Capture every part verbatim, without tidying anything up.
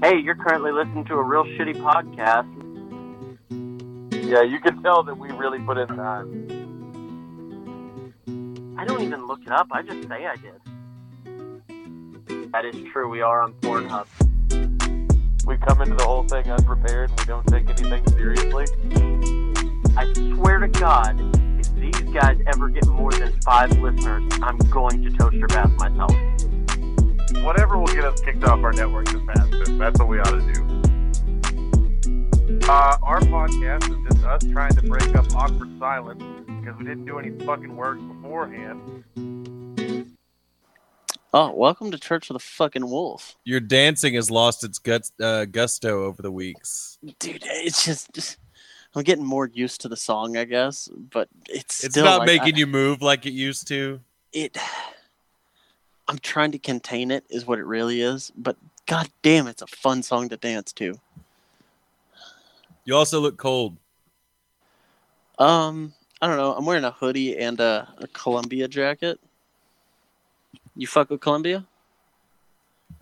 hey, you're currently listening to a real shitty podcast. Yeah, you can tell that we really put in time. I don't even look it up. I just say I did. That is true. We are on Pornhub. We come into the whole thing unprepared. We don't take anything seriously. I swear to God, if these guys ever get more than five listeners, I'm going to toast your bath myself. Whatever will get us kicked off our network is massive. That's what we ought to do. Uh, our podcast is just us trying to break up awkward silence because we didn't do any fucking work beforehand. Oh, welcome to Church of the Fucking Wolf. Your dancing has lost its guts, uh, gusto over the weeks. Dude, it's just, just... I'm getting more used to the song, I guess, but it's, it's still... It's not like making I, you move like it used to? It... I'm trying to contain it, is what it really is, but god damn, it's a fun song to dance to. You also look cold. Um, I don't know. I'm wearing a hoodie and a, a Columbia jacket. You fuck with Columbia?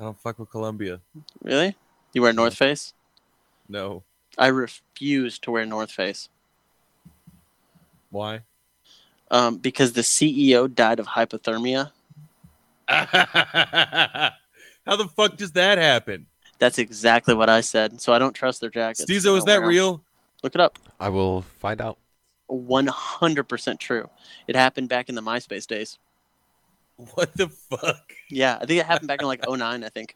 I don't fuck with Columbia. Really? You wear North Face? No. I refuse to wear North Face. Why? Um, because the C E O died of hypothermia. How the fuck does that happen? That's exactly what I said. So I don't trust their jackets. Steezo, is that real? Look it up. I will find out. one hundred percent true. It happened back in the MySpace days. What the fuck? Yeah, I think it happened back in like oh nine, I think.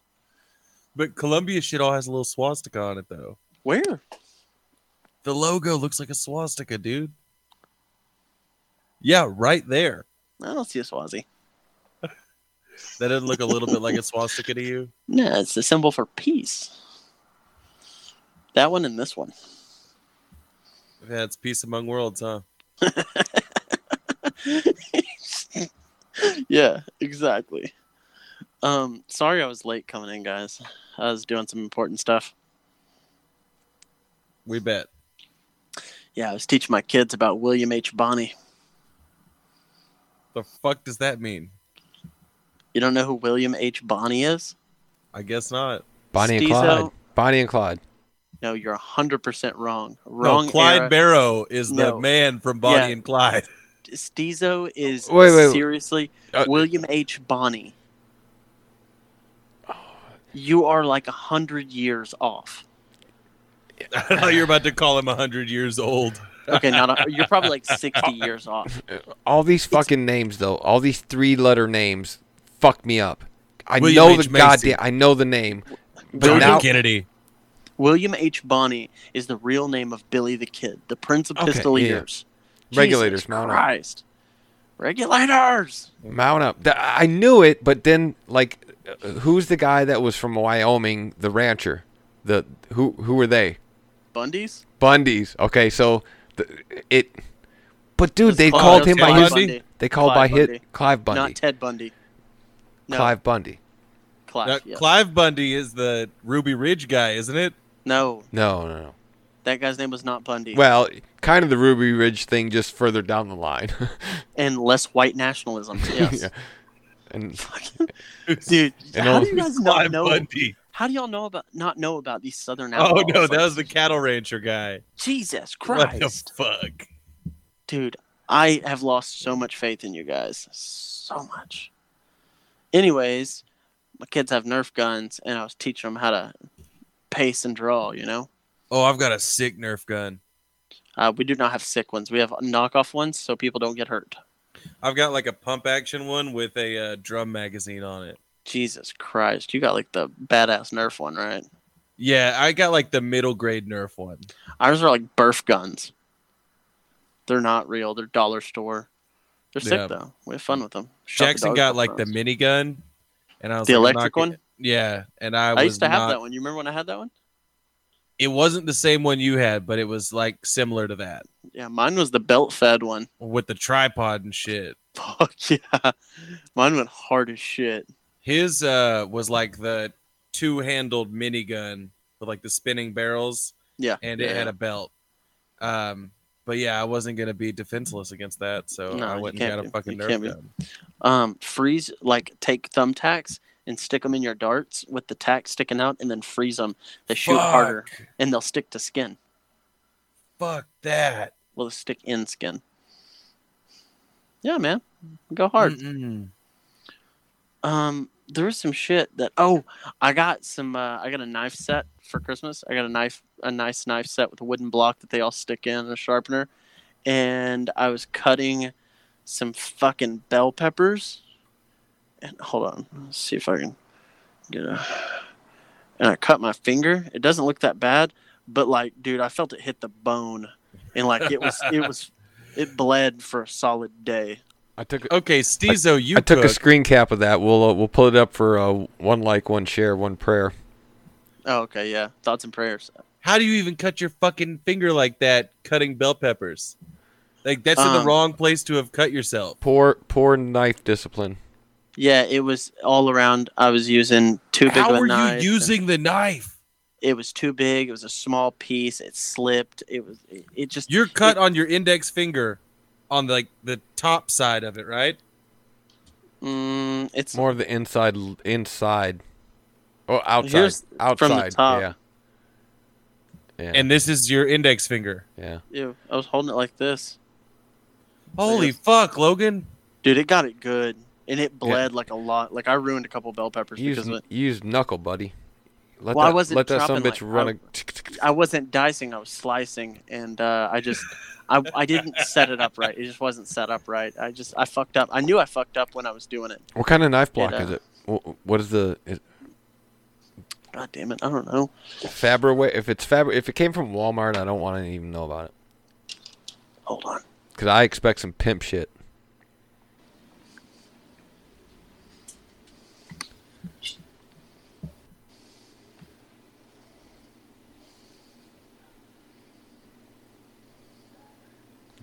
But Columbia shit all has a little swastika on it, though. Where? The logo looks like a swastika, dude. Yeah, right there. I don't see a swazi. That didn't look a little bit like a swastika to you? No, it's the symbol for peace. That one and this one. Yeah, it's peace among worlds, huh? Yeah, exactly. Um, sorry I was late coming in, guys. I was doing some important stuff. We bet. Yeah, I was teaching my kids about William H. Bonney. The fuck does that mean? You don't know who William H. Bonney is? I guess not. Bonnie Steezo? And Clyde. Bonnie and Clyde. No, you're one hundred percent wrong. Wrong no, Clyde era. Barrow is no. the man from Bonnie yeah. and Clyde. Steezo is wait, wait, seriously wait. Uh, William H. Bonney. You are like one hundred years off. I thought you were about to call him one hundred years old. Okay, no, you're probably like sixty years off. All these fucking it's, names, though. All these three-letter names. Fuck me up. I William know H. the Macy. goddamn. I know the name. But William now, Kennedy. William H. Bonney is the real name of Billy the Kid, the Prince of okay, Pistoliers. Yeah. Regulators, Jesus mount Christ. Up. Regulators, mount up. I knew it, but then like, who's the guy that was from Wyoming? The rancher. The who? Who were they? Bundy's. Bundy's. Okay, so the, it. But dude, they Bundy. called him by Bundy? his. Bundy. They called Clive by Bundy. his Clive Bundy, not Ted Bundy. No. Clive Bundy. Clive, now, yes. Clive Bundy is the Ruby Ridge guy, isn't it? No. No, no, no. That guy's name was not Bundy. Well, kind of the Ruby Ridge thing just further down the line. And less white nationalism, yes. Yeah. And dude, and how do you guys not know? Bundy. How do y'all know about not know about these Southern outlaws? Oh no, that was the cattle rancher guy. Jesus Christ. What the fuck? Dude, I have lost so much faith in you guys. So much. Anyways, my kids have Nerf guns, and I was teaching them how to pace and draw, you know? Oh, I've got a sick Nerf gun. Uh, we do not have sick ones. We have knockoff ones so people don't get hurt. I've got like a pump-action one with a uh, drum magazine on it. Jesus Christ. You got like the badass Nerf one, right? Yeah, I got like the middle-grade Nerf one. Ours are like Berf guns. They're not real. They're dollar store. They're sick, yeah. though. We have fun with them. Shut Jackson the got, like, the minigun. And I was the like, electric one? It. Yeah. And I, I was used to not... have that one. You remember when I had that one? It wasn't the same one you had, but it was, like, similar to that. Yeah, mine was the belt-fed one. With the tripod and shit. Fuck, yeah. Mine went hard as shit. His uh, was, like, the two-handled minigun with, like, the spinning barrels. Yeah. And it yeah. had a belt. Um... But yeah, I wasn't gonna be defenseless against that, so no, I went and got a be. fucking Nerf gun. Um, freeze like take thumbtacks and stick them in your darts with the tack sticking out and then freeze them. They shoot Fuck. harder and they'll stick to skin. Fuck that. Well, they'll stick in skin. Yeah, man. Go hard. Mm-mm. Um, there was some shit that, oh, I got some, uh, I got a knife set for Christmas. I got a knife, a nice knife set with a wooden block that they all stick in and a sharpener. And I was cutting some fucking bell peppers. And hold on, let's see if I can get a. And I cut my finger. It doesn't look that bad, but like, dude, I felt it hit the bone, and like it was, it was, it bled for a solid day. I took a, okay, Steezo, I, you. I cook. took a screen cap of that. We'll uh, we'll pull it up for uh, one like, one share, one prayer. Oh, okay, yeah, thoughts and prayers. How do you even cut your fucking finger like that? Cutting bell peppers, like that's um, in the wrong place to have cut yourself. Poor, poor knife discipline. Yeah, it was all around. I was using too big How of a knife. How were you using the knife? It was too big. It was a small piece. It slipped. It was. It, it just. You're cut it, on your index finger, on like the top side of it, right? Mm, it's more of the inside, inside, or outside, outside from the top. Yeah. Yeah. And this is your index finger. Yeah. Ew, I was holding it like this. Holy was, fuck, Logan! Dude, it got it good. And it bled yeah. like a lot. Like I ruined a couple bell peppers use, because of it. You used knuckle, buddy. Let well, that, I wasn't let that some bitch like, run. I, a... I wasn't dicing. I was slicing, and uh, I just, I, I didn't set it up right. It just wasn't set up right. I just, I fucked up. I knew I fucked up when I was doing it. What kind of knife block it, uh, is it? What is the? Is... God damn it! I don't know. Fabri. If it's Fabri, if it came from Walmart, I don't want to even know about it. Hold on. Because I expect some pimp shit.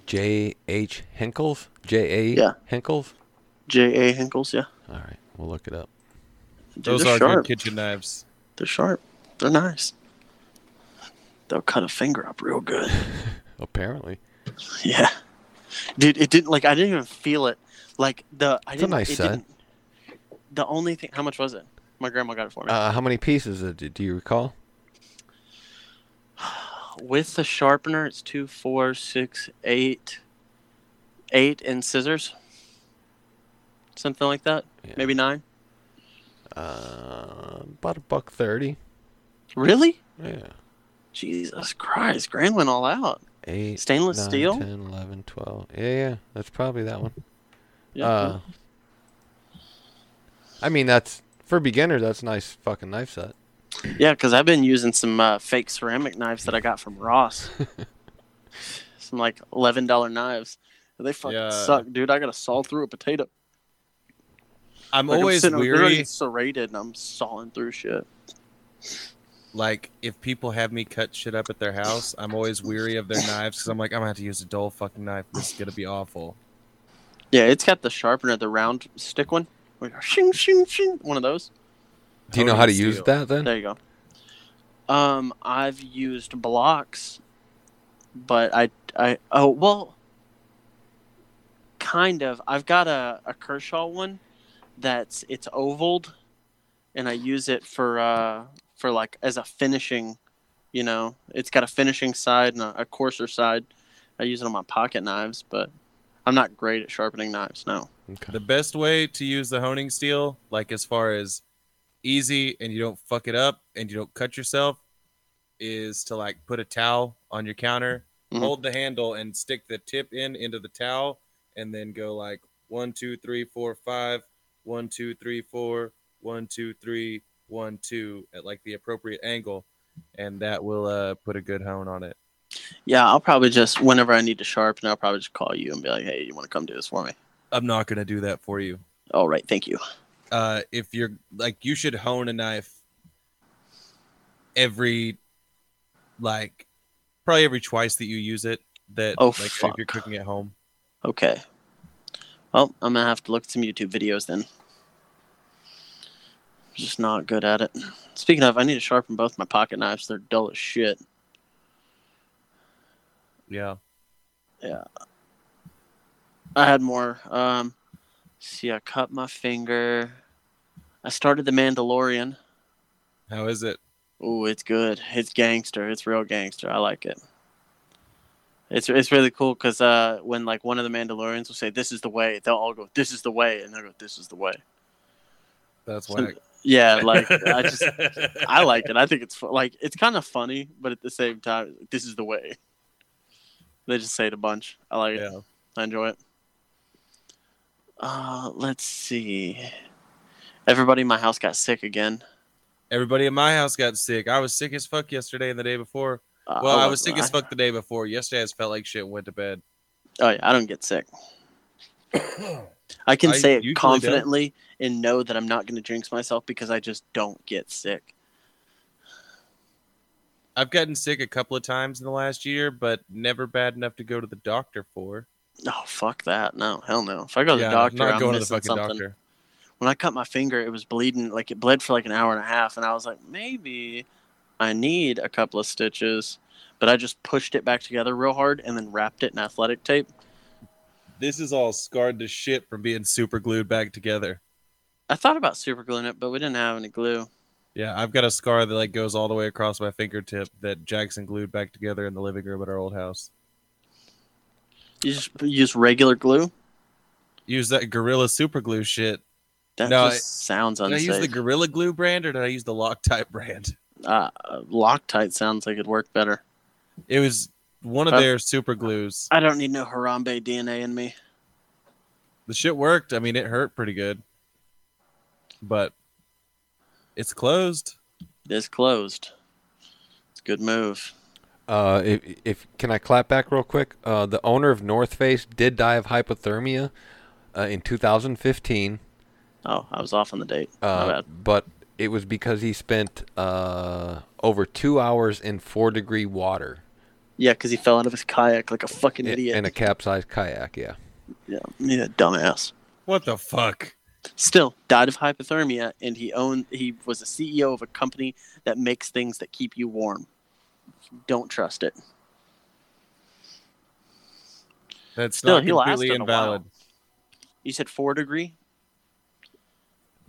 J H Henckels? J A Yeah. Henckels? J A Henckels, yeah. All right. We'll look it up. Dude, those are sharp. Good kitchen knives. They're sharp. They're nice. They'll cut a finger up real good. Apparently. Yeah. Dude, it didn't like I didn't even feel it. Like the I That's didn't a nice it set. Didn't, the only thing how much was it? My grandma got it for me. Uh, how many pieces do you recall? With the sharpener, it's two, four, six, eight, eight, and scissors. Something like that. Yeah. Maybe nine. Uh, about a buck thirty. Really? Yeah. Jesus Christ. Grand went all out. Eight. Stainless nine, steel? ten, eleven, twelve. Yeah, yeah. That's probably that one. Yeah. Uh, I mean, that's for beginners, that's a nice fucking knife set. Yeah, because I've been using some uh, fake ceramic knives that I got from Ross. Some, like, eleven dollars knives. They fucking yeah. suck, dude. I got to saw through a potato. I'm like, always I'm weary. I'm serrated, and I'm sawing through shit. Like, if people have me cut shit up at their house, I'm always weary of their knives because I'm like, I'm going to have to use a dull fucking knife. This is going to be awful. Yeah, it's got the sharpener, the round stick one. Shing, shing, shing. One of those. Do you know how to use that then? There you go. Um, I've used blocks, but I, I, oh, well, kind of. I've got a, a Kershaw one that's, it's ovaled, and I use it for, uh, for like as a finishing, you know, it's got a finishing side and a, a coarser side. I use it on my pocket knives, but I'm not great at sharpening knives, no. Okay. The best way to use the honing steel, like as far as easy and you don't fuck it up and you don't cut yourself is to like put a towel on your counter, mm-hmm. hold the handle and stick the tip in into the towel and then go like one, two, three, four, five, one, two, three, four, one, two, three, one, two at like the appropriate angle. And that will uh, put a good hone on it. Yeah. I'll probably just, whenever I need to sharpen, I'll probably just call you and be like, hey, you want to come do this for me? I'm not going to do that for you. All right. Thank you. Uh, if you're like, you should hone a knife every, like, probably every twice that you use it. That oh, like fuck. If you're cooking at home. Okay. Well, I'm gonna have to look at some YouTube videos then. I'm just not good at it. Speaking of, I need to sharpen both my pocket knives. They're dull as shit. Yeah. Yeah. I had more. Um. See, I cut my finger. I started The Mandalorian. How is it? Oh, it's good. It's gangster. It's real gangster. I like it. It's it's really cool because uh, when like one of the Mandalorians will say, "This is the way," they'll all go, "This is the way," and they'll go, "This is the way." That's whack. So, yeah, like I just I like it. I think it's like it's kind of funny, but at the same time, this is the way. They just say it a bunch. I like yeah. it. I enjoy it. Uh, let's see. Everybody in my house got sick again. Everybody in my house got sick. I was sick as fuck yesterday and the day before. Uh, well, I, I was sick I, as fuck the day before. Yesterday, I just felt like shit and went to bed. Oh, yeah. I don't get sick. I can I say it confidently don't. and know that I'm not going to jinx myself because I just don't get sick. I've gotten sick a couple of times in the last year, but never bad enough to go to the doctor for. Oh, fuck that. No, hell no. If I go to yeah, the doctor, I'm not going I'm to the fucking something. doctor. When I cut my finger, it was bleeding. Like, it bled for like an hour and a half. And I was like, maybe I need a couple of stitches. But I just pushed it back together real hard and then wrapped it in athletic tape. This is all scarred to shit from being super glued back together. I thought about super gluing it, but we didn't have any glue. Yeah, I've got a scar that like goes all the way across my fingertip that Jackson glued back together in the living room at our old house. You just use regular glue? Use that Gorilla Super Glue shit. That no, just I, sounds unsafe. Did I use the Gorilla Glue brand or did I use the Loctite brand? Uh, Loctite sounds like it'd work better. It was one of uh, their super glues. I don't need no Harambe D N A in me. The shit worked. I mean, it hurt pretty good. But it's closed. It's closed. It's a good move. Uh, if, if can I clap back real quick? Uh, the owner of North Face did die of hypothermia uh, in two thousand fifteen. Oh, I was off on the date. Uh, My bad. But it was because he spent uh, over two hours in four-degree water. Yeah, because he fell out of his kayak like a fucking idiot. In a capsized kayak, yeah. Yeah, he's a dumbass. What the fuck? Still, died of hypothermia, and he owned. He was a C E O of a company that makes things that keep you warm. Don't trust it. That's still, not completely invalid. You said four degree?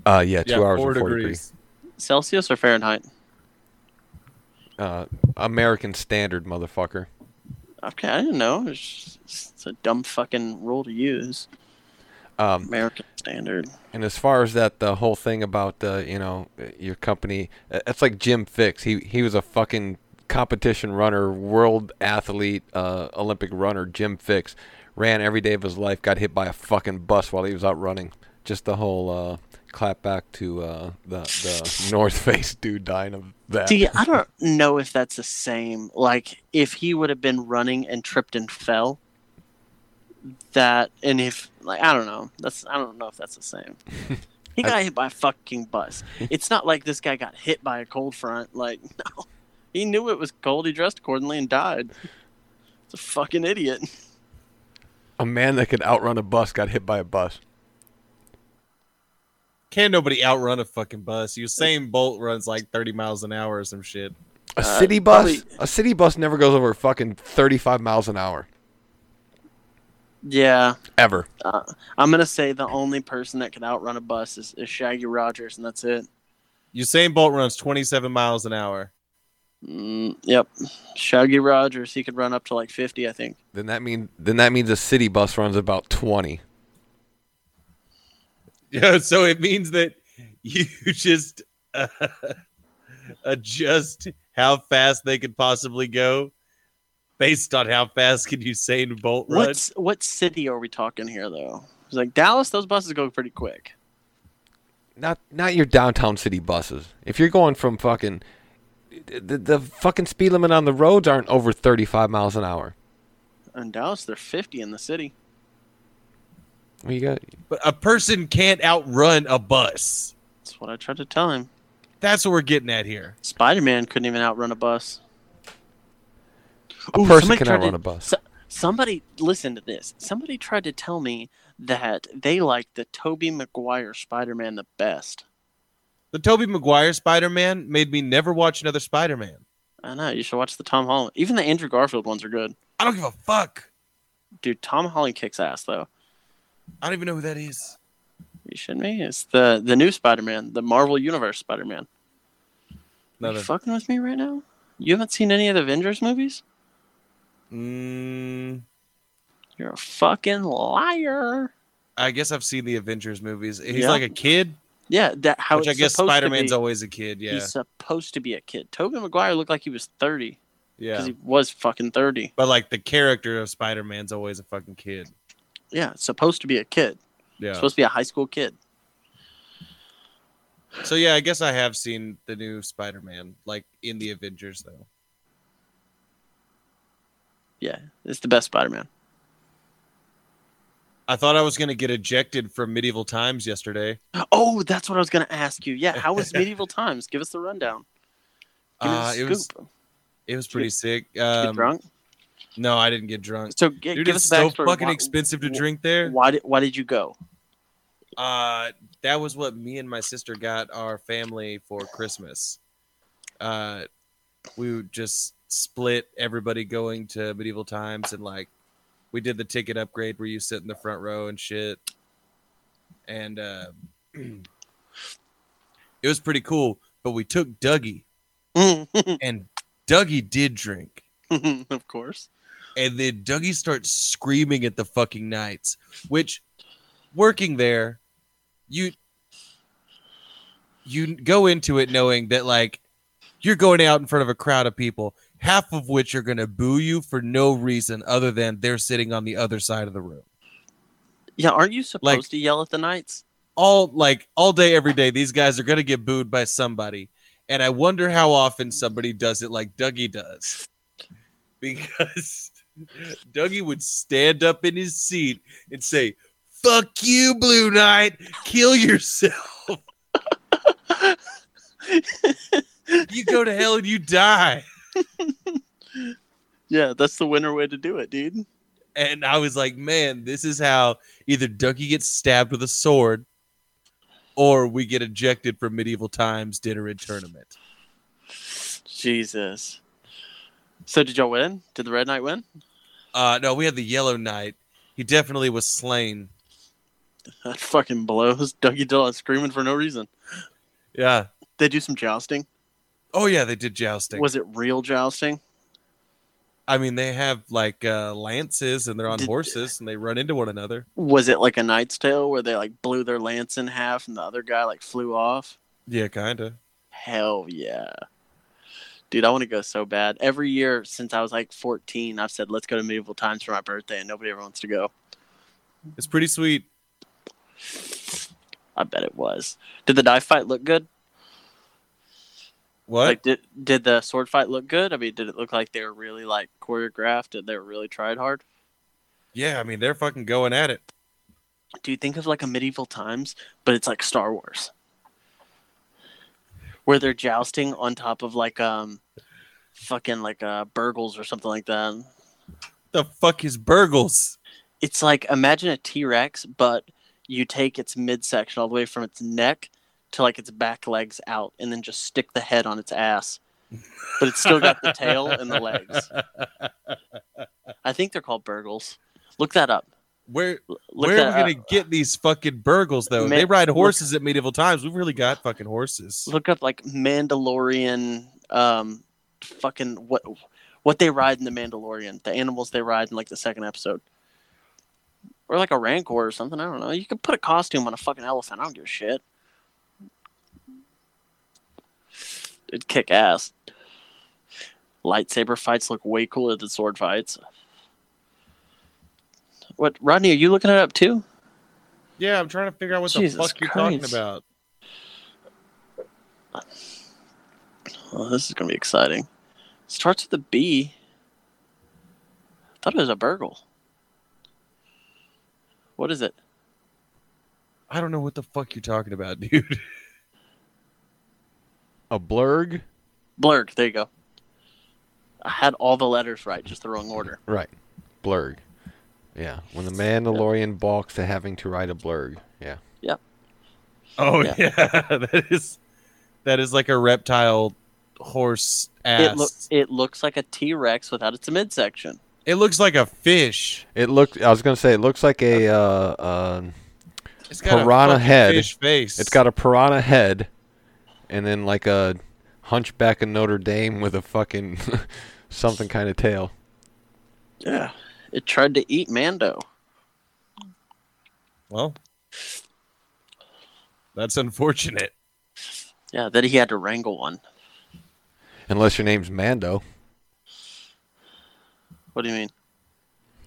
Uh, yeah, two yeah, hours four and four degrees. Degree. Celsius or Fahrenheit? Uh, American standard, motherfucker. Okay, I didn't know. It's, just, it's a dumb fucking rule to use. Um, American standard. And as far as that, the whole thing about uh, you know, your company, it's like Jim Fix. He he was a fucking competition runner, world athlete, uh, Olympic runner. Jim Fix ran every day of his life. Got hit by a fucking bus while he was out running. Just the whole. Uh, Clap back to uh, the the North Face dude dying of that. See, I don't know if that's the same. Like, if he would have been running and tripped and fell, that and if like I don't know. That's I don't know if that's the same. He got I, hit by a fucking bus. It's not like this guy got hit by a cold front. Like, no, he knew it was cold. He dressed accordingly and died. It's a fucking idiot. A man that could outrun a bus got hit by a bus. Can't nobody outrun a fucking bus. Usain Bolt runs like thirty miles an hour or some shit. A uh, city bus? Probably, a city bus never goes over fucking thirty-five miles an hour. Yeah. Ever. Uh, I'm going to say the only person that can outrun a bus is, is Shaggy Rogers, and that's it. Usain Bolt runs twenty-seven miles an hour. Mm, yep. Shaggy Rogers, he could run up to like fifty, I think. Then that mean, then that means a city bus runs about twenty. Yeah, so it means that you just uh, adjust how fast they could possibly go based on how fast can Usain Bolt run. What's, what city are we talking here, though? It's like Dallas, those buses go pretty quick. Not not your downtown city buses. If you're going from fucking... The, the fucking speed limit on the roads aren't over thirty-five miles an hour. In Dallas, they're fifty in the city. Well, you got... But a person can't outrun a bus. That's what I tried to tell him. That's what we're getting at here. Spider-Man couldn't even outrun a bus. A Ooh, person can outrun to... a bus. So, somebody, listen to this. Somebody tried to tell me that they liked the Tobey Maguire Spider-Man the best. The Tobey Maguire Spider-Man made me never watch another Spider-Man. I know. You should watch the Tom Holland. Even the Andrew Garfield ones are good. I don't give a fuck. Dude, Tom Holland kicks ass, though. I don't even know who that is. you shitting me? It's the, the new Spider-Man, the Marvel Universe Spider-Man. Are you fucking with me right now? You haven't seen any of the Avengers movies? Mm. You're a fucking liar. I guess I've seen the Avengers movies. He's yeah. like a kid. Yeah, that how Which it's I guess Spider-Man's always a kid. Yeah, he's supposed to be a kid. Tobey Maguire looked like he was thirty. Yeah, because he was fucking thirty. But like the character of Spider-Man's always a fucking kid. Yeah, it's supposed to be a kid. Yeah, it's supposed to be a high school kid. So yeah, I guess I have seen the new Spider-Man, like in the Avengers though. Yeah, it's the best Spider-Man. I thought I was going to get ejected from Medieval Times yesterday. Oh, that's what I was going to ask you. Yeah, how was Medieval Times? Give us the rundown. Give uh, me the it was it was pretty did, sick. Um, did you get drunk? No, I didn't get drunk. So g- Dude, give it's us so backstory. fucking why, expensive to wh- drink there. Why did Why did you go? Uh, that was what me and my sister got our family for Christmas. Uh, we would just split everybody going to Medieval Times and like. We did the ticket upgrade where you sit in the front row and shit. And uh, it was pretty cool. But we took Dougie. And Dougie did drink. Of course. And then Dougie starts screaming at the fucking knights. Which, working there, you you go into it knowing that, like, you're going out in front of a crowd of people. Half of which are going to boo you for no reason other than they're sitting on the other side of the room. Yeah, aren't you supposed like, to yell at the knights? All like all day, every day, these guys are going to get booed by somebody. And I wonder how often somebody does it like Dougie does. Because Dougie would stand up in his seat and say, "Fuck you, Blue Knight! Kill yourself! You go to hell and you die!" Yeah, that's the winner way to do it, dude. And I was like, man, this is how either Dougie gets stabbed with a sword or we get ejected from Medieval Times dinner and tournament. Jesus. So did y'all win? Did the Red Knight win? Uh, no, we had the Yellow Knight. He definitely was slain. That fucking blows. Dougie Dill screaming for no reason. Yeah. They do some jousting. Oh, yeah, they did jousting. Was it real jousting? I mean, they have, like, uh, lances, and they're on did, horses, and they run into one another. Was it like A Knight's Tale, where they, like, blew their lance in half, and the other guy, like, flew off? Yeah, kind of. Hell yeah. Dude, I want to go so bad. Every year since I was, like, fourteen, I've said, let's go to Medieval Times for my birthday, and nobody ever wants to go. It's pretty sweet. I bet it was. Did the knife fight look good? What? Like, did did the sword fight look good? I mean, did it look like they were really like choreographed and they were really tried hard? Yeah, I mean, they're fucking going at it. Do you think of like a Medieval Times, but it's like Star Wars, where they're jousting on top of like um, fucking like uh burgles or something like that? The fuck is burgles? It's like imagine a T-Rex, but you take its midsection all the way from its neck to like its back legs out and then just stick the head on its ass. But it's still got the tail and the legs. I think they're called burgles. Look that up. Where Look where are we going to get these fucking burgles though? Man, they ride horses look, at Medieval Times. We've really got fucking horses. Look up like Mandalorian um fucking what what they ride in The Mandalorian. The animals they ride in like the second episode. Or like a rancor or something. I don't know. You could put a costume on a fucking elephant. I don't give a shit. It'd kick ass. Lightsaber fights look way cooler than sword fights. What, Rodney, are you looking it up too? Yeah, I'm trying to figure out what Jesus the fuck Christ. you're talking about. Well, this is going to be exciting. It starts with a B. I thought it was a burgle. What is it? I don't know what the fuck you're talking about, dude. A blurg? Blurg, there you go. I had all the letters right, just the wrong order. Right. Blurg. Yeah. When the Mandalorian yep. balks at having to write a blurg. Yeah. Yep. Oh, yeah. yeah. that is that is like a reptile horse ass. It, lo- it looks like a T-Rex without its midsection. It looks like a fish. It looked. I was going to say, it looks like a... Uh, uh, It's got piranha a head. Fish face. It's got a piranha head, and then like a hunchback of Notre Dame with a fucking something kind of tail. Yeah, it tried to eat Mando. Well, that's unfortunate. Yeah, that he had to wrangle one. Unless your name's Mando. What do you mean?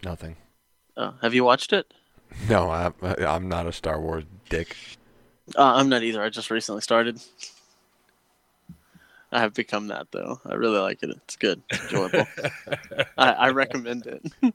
Nothing. Uh, have you watched it? No, I, I'm not a Star Wars dick. Uh, I'm not either. I just recently started. I have become that, though. I really like it. It's good. It's enjoyable. I, I recommend it.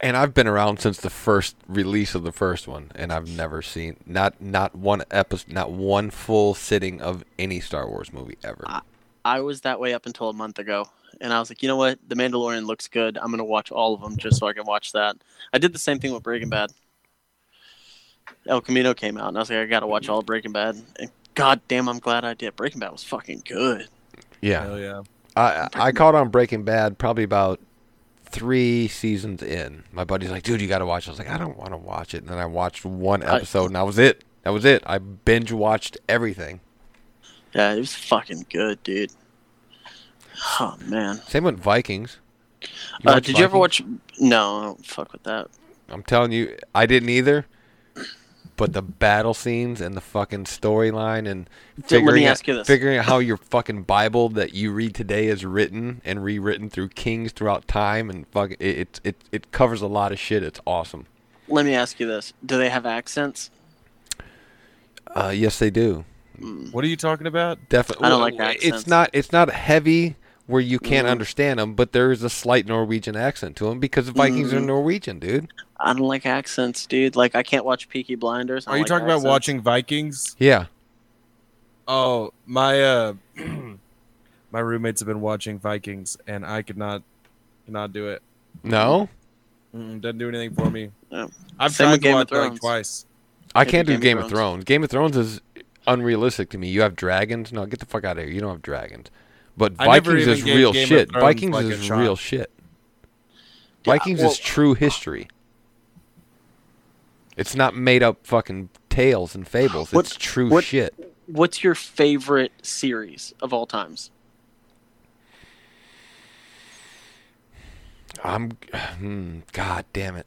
And I've been around since the first release of the first one, and I've never seen not not one episode, not one full sitting of any Star Wars movie ever. I, I was that way up until a month ago, and I was like, you know what? The Mandalorian looks good. I'm going to watch all of them just so I can watch that. I did the same thing with Breaking Bad. El Camino came out, and I was like, I got to watch all of Breaking Bad. And God damn, I'm glad I did. Breaking Bad was fucking good. Yeah. Hell yeah. I I caught on Breaking Bad probably about three seasons in. My buddy's like, dude, you got to watch it. I was like, I don't want to watch it. And then I watched one episode, I, and that was it. That was it. I binge watched everything. Yeah, it was fucking good, dude. Oh, man. Same with Vikings. You uh, did Vikings? You ever watch... No, I don't fuck with that. I'm telling you, I didn't either. But the battle scenes and the fucking storyline and figuring out, figuring out how your fucking Bible that you read today is written and rewritten through kings throughout time, and fuck, it, it it it covers a lot of shit. It's awesome. Let me ask you this: do they have accents? Uh, yes, they do. Mm. What are you talking about? Definitely. I don't like accents. It's not. It's not heavy where you can't mm. understand them, but there is a slight Norwegian accent to them because the Vikings mm. are Norwegian, dude. I don't like accents, dude. Like, I can't watch Peaky Blinders. Are you like talking accents. About watching Vikings? Yeah. Oh, my uh, my roommates have been watching Vikings, and I could not, could not do it. No? Mm, doesn't do anything for me. No. I've Same tried to watch it like twice. I can't do Game of Thrones. Game of Thrones is unrealistic to me. You have dragons? No, get the fuck out of here. You don't have dragons. But Vikings is real shit. Vikings is real shit. Vikings is true history. It's not made up fucking tales and fables. What, it's true what, shit. What's your favorite series of all times? I'm, hmm, God damn it.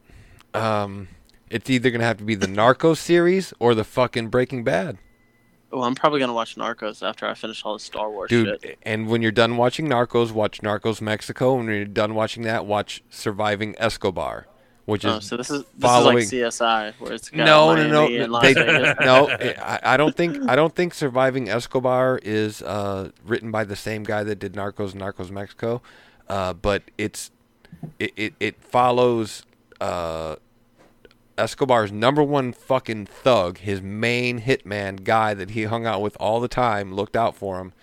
Um, it's either going to have to be the Narcos series or the fucking Breaking Bad. Oh, I'm probably going to watch Narcos after I finish all the Star Wars Dude, shit. And when you're done watching Narcos, watch Narcos Mexico. When you're done watching that, watch Surviving Escobar. Which oh, is so this is this following... is like C S I, where it's got no, Miami no, no, and Las they, Vegas. No, I, I don't think I don't think Surviving Escobar is uh, written by the same guy that did Narcos and Narcos Mexico, uh, but it's it it, it follows uh, Escobar's number one fucking thug, his main hitman guy that he hung out with all the time, looked out for him.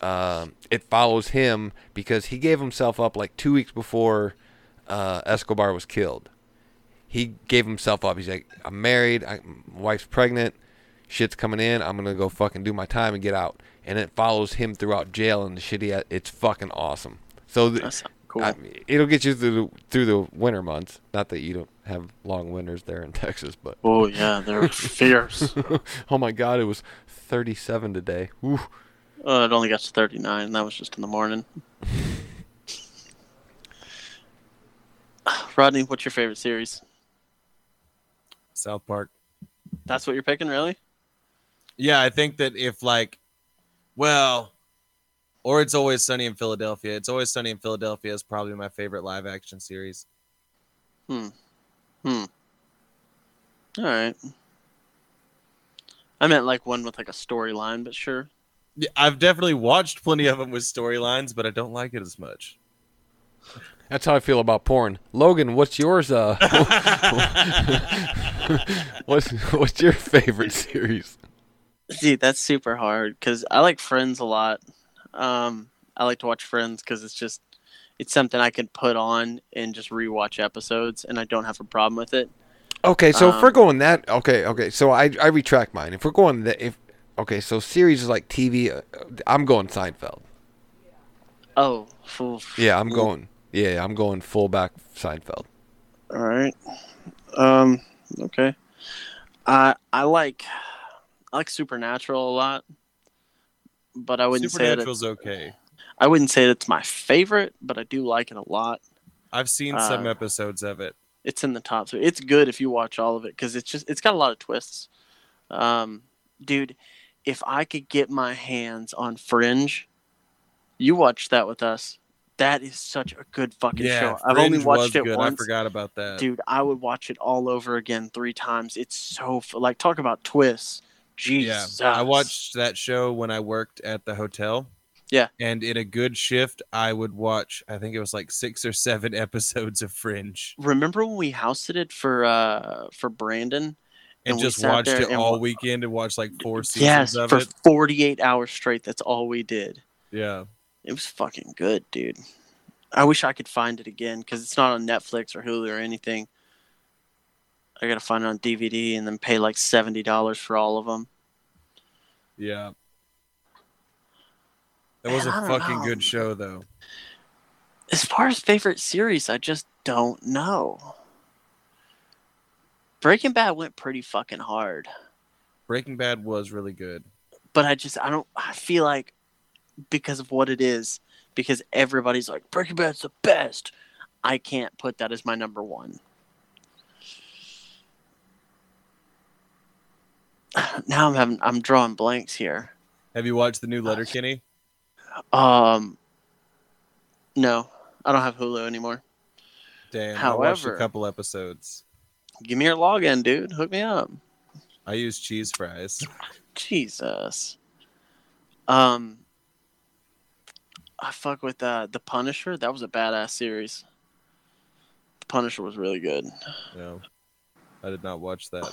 Uh, it follows him because he gave himself up like two weeks before. Uh, Escobar was killed. He gave himself up. He's like, I'm married. I, my wife's pregnant. Shit's coming in. I'm going to go fucking do my time and get out. And it follows him throughout jail and the shit he had. It's fucking awesome. So th- cool. I, it'll get you through the, through the winter months. Not that you don't have long winters there in Texas, but. Oh, yeah. They're fierce. Oh, my God. It was thirty-seven today. Ooh. Uh, it only got to thirty-nine. That was just in the morning. Rodney, what's your favorite series? South Park. That's what you're picking, really? Yeah, I think that if like, well, or It's Always Sunny in Philadelphia. It's Always Sunny in Philadelphia is probably my favorite live action series. Hmm. Hmm. All right. I meant like one with like a storyline, but sure. Yeah, I've definitely watched plenty of them with storylines, but I don't like it as much. That's how I feel about porn. Logan, what's yours? Uh, what's what's your favorite series? Dude, that's super hard because I like Friends a lot. Um, I like to watch Friends because it's just it's something I can put on and just rewatch episodes, and I don't have a problem with it. Okay, so um, if we're going that, okay, okay, so I I retract mine. If we're going that, if okay, so series is like T V. Uh, I'm going Seinfeld. Oh, oof. Yeah, I'm going. Yeah, I'm going full back Seinfeld. All right. Um, okay. Uh, I like I like Supernatural a lot, but I wouldn't say Supernatural's okay. I wouldn't say it's my favorite, but I do like it a lot. I've seen uh, some episodes of it. It's in the top three. It's good if you watch all of it because it's just it's got a lot of twists. Um, dude, if I could get my hands on Fringe, you watch that with us. That is such a good fucking yeah, show. I've Fringe only watched it good. once. I forgot about that. Dude, I would watch it all over again three times. It's so – like, talk about twists. Jesus. Yeah, I watched that show when I worked at the hotel. Yeah. And in a good shift, I would watch – I think it was like six or seven episodes of Fringe. Remember when we house-sitted for, uh, for Brandon? And, and just watched it all we- weekend and watched like four seasons yes, of it? Yes, for forty-eight hours straight. That's all we did. Yeah. It was fucking good, dude. I wish I could find it again because it's not on Netflix or Hulu or anything. I gotta find it on D V D and then pay like seventy dollars for all of them. Yeah, that was Man, a fucking know. good show, though. As far as favorite series, I just don't know. Breaking Bad went pretty fucking hard. Breaking Bad was really good, but I just I don't I feel like. Because of what it is, because everybody's like Breaking Bad's the best. I can't put that as my number one. Now I'm having I'm drawing blanks here. Have you watched the new Letterkenny? Um, no, I don't have Hulu anymore. Damn, however, I watched a couple episodes. Give me your login, dude. Hook me up. I use cheese fries. Jesus. Um. I fuck with uh, The Punisher. That was a badass series. The Punisher was really good. No, I did not watch that.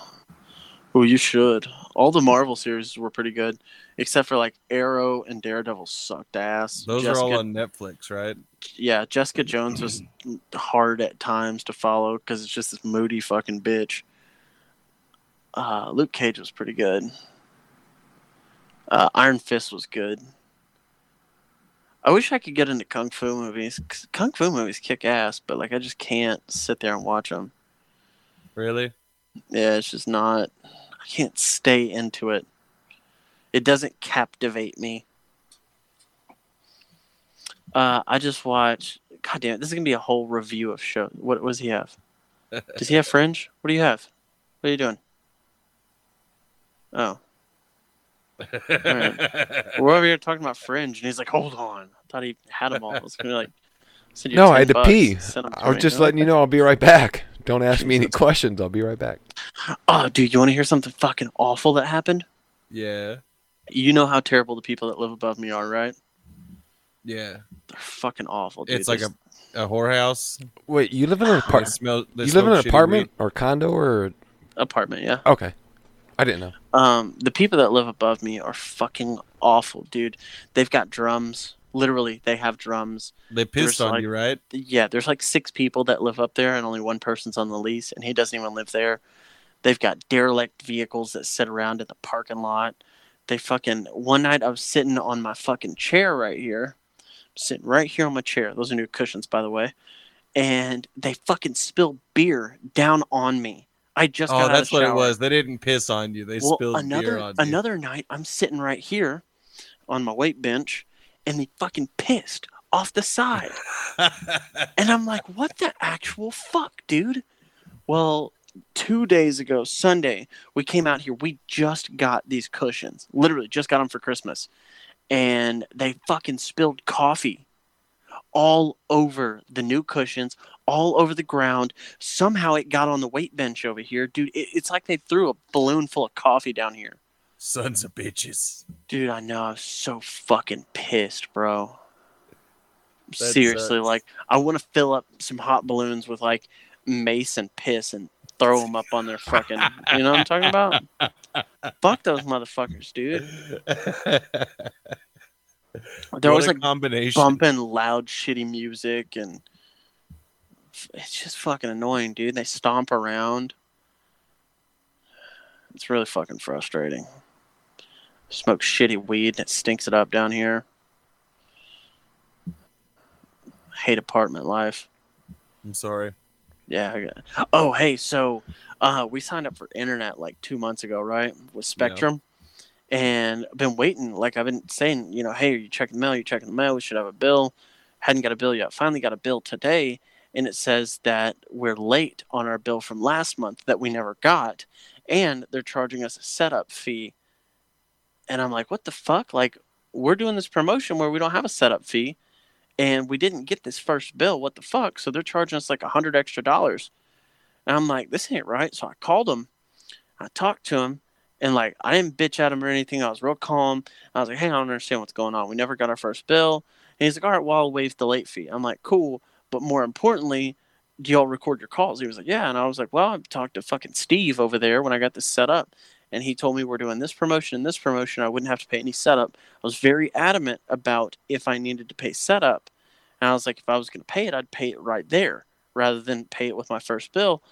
Oh, you should. All the Marvel series were pretty good, except for like Arrow and Daredevil sucked ass. Those Jessica, are all on Netflix, right? Yeah, Jessica Jones was hard at times to follow because it's just this moody fucking bitch. Uh, Luke Cage was pretty good. Uh, Iron Fist was good. I wish I could get into Kung Fu movies. Kung Fu movies kick ass, but like I just can't sit there and watch them. Really? Yeah, it's just not... I can't stay into it. It doesn't captivate me. Uh, I just watch... God damn it, this is going to be a whole review of shows. What, what does he have? Does he have Fringe? What do you have? What are you doing? Oh. Right. We're over here talking about Fringe, and he's like, "Hold on, I thought he had them all." I was gonna be like, send you no, I had to pee. I was just letting you know I'll be right back. Don't ask me any questions. I'll be right back. Oh, dude, you want to hear something fucking awful that happened? Yeah. You know how terrible the people that live above me are, right? Yeah. They're fucking awful. Dude. It's like There's... a a whorehouse. Wait, you live in an apartment? Smell, you live in an apartment or condo or apartment? Yeah. Okay. I didn't know. Um, the people that live above me are fucking awful, dude. They've got drums. Literally, they have drums. They pissed there's on like, you, right? Yeah, there's like six people that live up there, and only one person's on the lease, and he doesn't even live there. They've got derelict vehicles that sit around in the parking lot. They fucking... One night, I was sitting on my fucking chair right here. I'm sitting right here on my chair. Those are new cushions, by the way. And they fucking spilled beer down on me. I just oh, got that's out of the shower. What it was. They didn't piss on you. They well, spilled another, beer on you. Another night, I'm sitting right here on my weight bench, and they fucking pissed off the side. And I'm like, what the actual fuck, dude? Well, two days ago, Sunday, we came out here. We just got these cushions. Literally just got them for Christmas. And they fucking spilled coffee all over the new cushions, all over the ground. Somehow it got on the weight bench over here. Dude, it, it's like they threw a balloon full of coffee down here. Sons of bitches. Dude, I know. I was so fucking pissed, bro. That Seriously, sucks. Like, I want to fill up some hot balloons with, like, mace and piss and throw them up on their fucking... You know what I'm talking about? Fuck those motherfuckers, dude. There was, like, combination. Bumping loud, shitty music and... It's just fucking annoying, dude. They stomp around. It's really fucking frustrating. Smoke shitty weed that stinks it up down here. Hate apartment life. I'm sorry. Yeah. Oh, hey, so uh, we signed up for internet like two months ago, right, with Spectrum. Yep. And I've been waiting. Like, I've been saying, you know, hey, are you checking the mail? Are you checking the mail? We should have a bill. Hadn't got a bill yet. Finally got a bill today, and it says that we're late on our bill from last month that we never got, and they're charging us a setup fee. And I'm like, what the fuck? Like, we're doing this promotion where we don't have a setup fee, and we didn't get this first bill. What the fuck? So they're charging us like a hundred extra dollars. And I'm like, this ain't right. So I called them. I talked to them, and like, I didn't bitch at them or anything. I was real calm. I was like, hey, I don't understand what's going on. We never got our first bill. And he's like, all right, well, I'll waive the late fee. I'm like, cool. But more importantly, do y'all record your calls? He was like, yeah. And I was like, well, I've talked to fucking Steve over there when I got this set up. And he told me we're doing this promotion and this promotion. I wouldn't have to pay any setup. I was very adamant about if I needed to pay setup. And I was like, if I was going to pay it, I'd pay it right there rather than pay it with my first bill.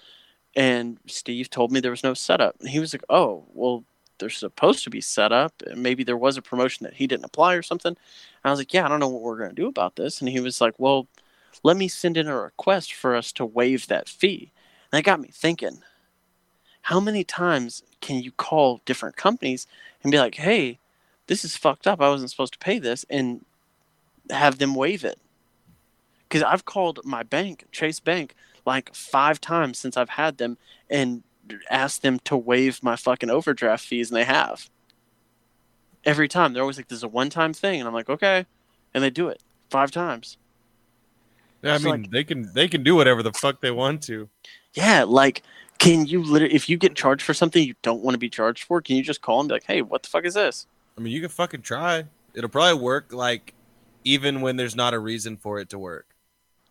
And Steve told me there was no setup. And he was like, oh, well, there's supposed to be setup. And maybe there was a promotion that he didn't apply or something. And I was like, yeah, I don't know what we're going to do about this. And he was like, well, let me send in a request for us to waive that fee. And that got me thinking. How many times can you call different companies and be like, hey, this is fucked up. I wasn't supposed to pay this, and have them waive it? Because I've called my bank, Chase Bank, like five times since I've had them and asked them to waive my fucking overdraft fees, and they have. Every time. They're always like, this is a one-time thing. And I'm like, okay. And they do it five times. Yeah, I mean, like, they can they can do whatever the fuck they want to. Yeah, like... Can you literally, if you get charged for something you don't want to be charged for, can you just call and be like, hey, what the fuck is this? I mean, you can fucking try. It'll probably work, like, even when there's not a reason for it to work.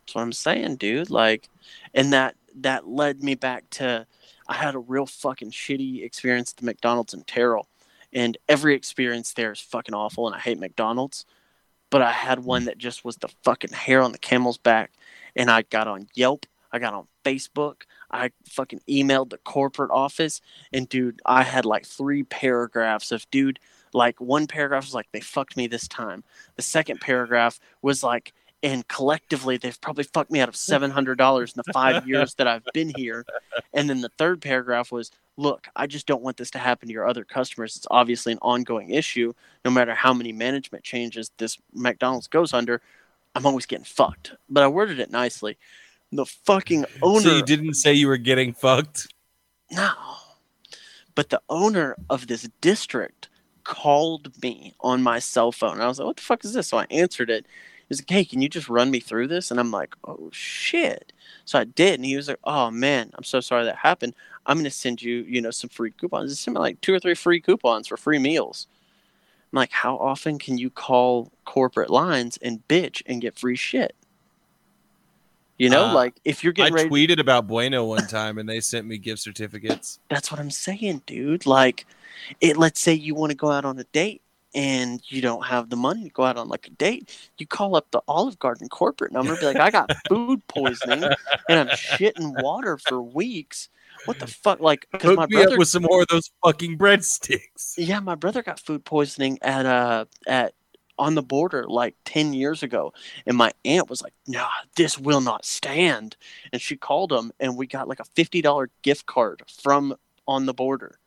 That's what I'm saying, dude. Like, and that, that led me back to, I had a real fucking shitty experience at the McDonald's in Terrell. And every experience there is fucking awful, and I hate McDonald's. But I had one that just was the fucking hair on the camel's back. And I got on Yelp. I got on Facebook. I fucking emailed the corporate office, and dude, I had like three paragraphs of dude, like one paragraph was like, they fucked me this time. The second paragraph was like, and collectively they've probably fucked me out of seven hundred dollars in the five years that I've been here. And then the third paragraph was, look, I just don't want this to happen to your other customers. It's obviously an ongoing issue. No matter how many management changes this McDonald's goes under, I'm always getting fucked. But I worded it nicely. The fucking owner. So you didn't say you were getting fucked? No. But the owner of this district called me on my cell phone. And I was like, what the fuck is this? So I answered it. He's like, hey, can you just run me through this? And I'm like, oh, shit. So I did. And he was like, oh, man, I'm so sorry that happened. I'm going to send you, you know, some free coupons. He sent me like two or three free coupons for free meals. I'm like, how often can you call corporate lines and bitch and get free shit? You know, uh, like if you're getting I ready- tweeted about Bueno one time and they sent me gift certificates. That's what I'm saying, dude. Like, it. Let's say you want to go out on a date and you don't have the money to go out on like a date. You call up the Olive Garden corporate number and be like, I got food poisoning and I'm shitting water for weeks. What the fuck? Like, hook my me brother- up with some more of those fucking breadsticks. Yeah, my brother got food poisoning at uh at. On the Border like ten years ago, and my aunt was like, nah, this will not stand, and she called him, and we got like a fifty dollars gift card from On the Border,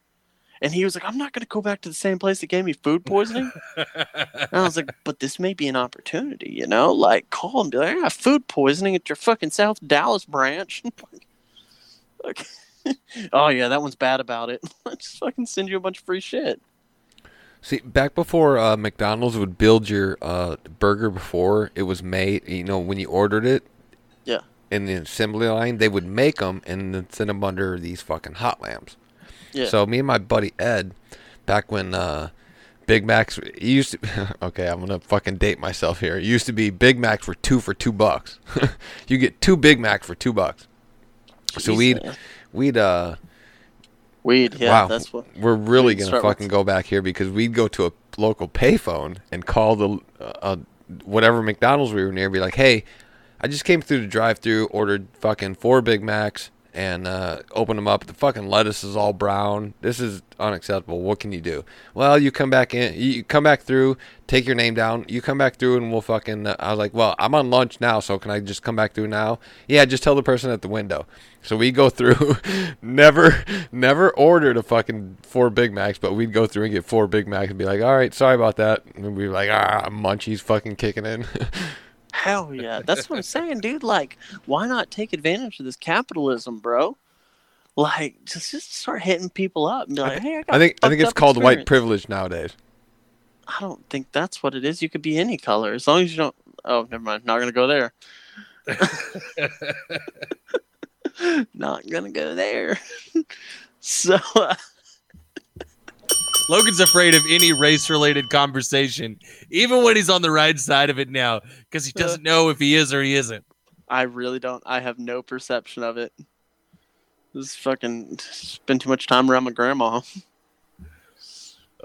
and he was like, I'm not going to go back to the same place that gave me food poisoning. And I was like, but this may be an opportunity, you know, like call and be like, I got food poisoning at your fucking South Dallas branch. Like, oh yeah, that one's bad about it. Let's fucking send you a bunch of free shit. See, back before uh, McDonald's would build your uh, burger before it was made, you know, when you ordered it, yeah, in the assembly line, they would make them and then send them under these fucking hot lamps. Yeah. So me and my buddy Ed, back when uh, Big Macs used to, okay, I'm gonna fucking date myself here. It used to be Big Macs were two for two bucks. You get two Big Macs for two bucks. Jeez, so we'd man. we'd uh. We'd, yeah, wow, that's what we're really going to fucking with. Go back here, because we'd go to a local payphone and call the uh, uh, whatever McDonald's we were near and be like, hey, I just came through the drive-thru, ordered fucking four Big Macs and uh, open them up. The fucking lettuce is all brown. This is unacceptable. What can you do? Well, you come back in. You come back through. Take your name down. You come back through, and we'll fucking. Uh, I was like, well, I'm on lunch now, so can I just come back through now? Yeah, just tell the person at the window. So we go through. never, never ordered a fucking four Big Macs, but we'd go through and get four Big Macs and be like, all right, sorry about that. And we'd be like, ah, munchies fucking kicking in. Hell yeah. That's what I'm saying, dude. Like, why not take advantage of this capitalism, bro? Like, just, just start hitting people up and be like, hey, I got I think I think it's called experience. White privilege nowadays. I don't think that's what it is. You could be any color as long as you don't. Oh, never mind. Not going to go there. Not going to go there. So, uh... Logan's afraid of any race-related conversation, even when he's on the right side of it now, because he doesn't know if he is or he isn't. I really don't. I have no perception of it. This fucking spend too much time around my grandma.